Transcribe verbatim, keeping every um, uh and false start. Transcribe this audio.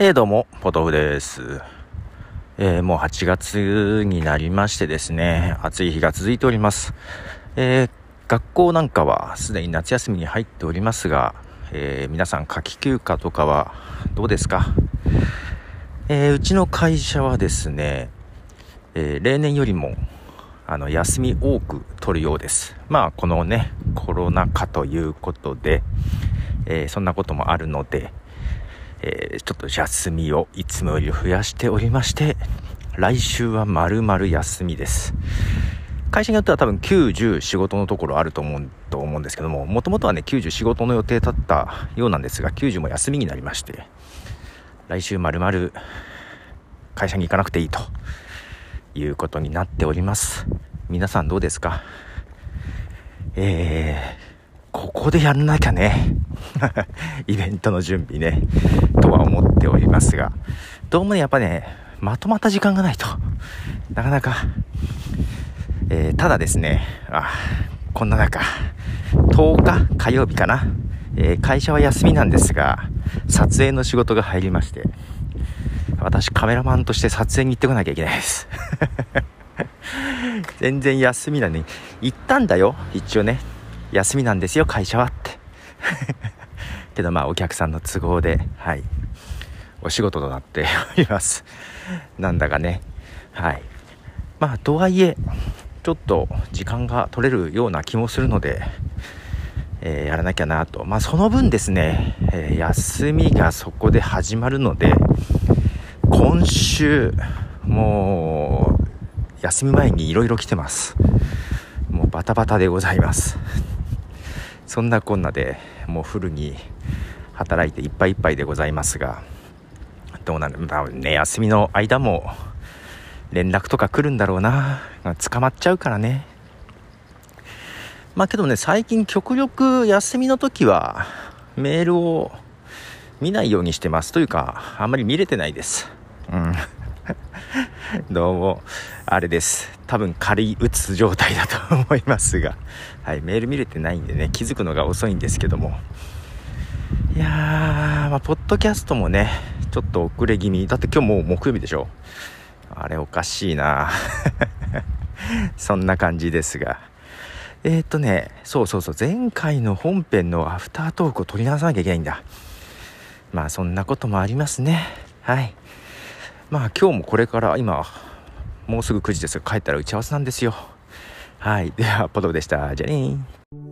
えー、どうもポトフです、えー、もうはちがつになりましてですね、暑い日が続いております、えー、学校なんかはすでに夏休みに入っておりますが、えー、皆さん夏季休暇とかはどうですか？えー、うちの会社はですね、えー、例年よりもあの休み多く取るようです。まあこのねコロナ禍ということで、えー、そんなこともあるのでえー、ちょっと休みをいつもより増やしておりまして、来週は丸々休みです。会社によっては多分きゅう、じゅう仕事のところあると思う、と思うんですけども、もともとはねきゅうじゅう仕事の予定だったようなんですが、きゅうじゅうも休みになりまして、来週丸々会社に行かなくていいということになっております。皆さんどうですか？えーここでやんなきゃねイベントの準備ねとは思っておりますが、どうもねやっぱねまとまった時間がないとなかなか、えー、ただですね、あこんな中とおか火曜日かな、えー、会社は休みなんですが撮影の仕事が入りまして、私カメラマンとして撮影に行ってこなきゃいけないです全然休みなのに行ったんだよ。一応ね休みなんですよ会社はってけどまあお客さんの都合で、はい、お仕事となっております。なんだかね、はい、まあとはいえちょっと時間が取れるような気もするので、えー、やらなきゃなと。まあその分ですね、えー、休みがそこで始まるので、今週もう休み前にいろいろ来てます。もうバタバタでございます。そんなこんなでもうフルに働いていっぱいいっぱいでございますが、どうなる、多分ね休みの間も連絡とか来るんだろうな。捕まっちゃうからね。まあけどね最近極力休みの時はメールを見ないようにしてます。というかあんまり見れてないです、うんどうもあれです。多分仮打つ状態だと思いますが、はい、メール見れてないんでね気づくのが遅いんですけども、いやー、まあ、ポッドキャストもねちょっと遅れ気味だって。今日もう木曜日でしょ。あれおかしいなそんな感じですが、えー、っとねそうそうそう前回の本編のアフタートークを取り直さなきゃいけないんだ。まあそんなこともありますね。はい、まあ今日もこれから今もうすぐくじですが、帰ったら打ち合わせなんですよ。はい、ではポトフでした。じゃあねー。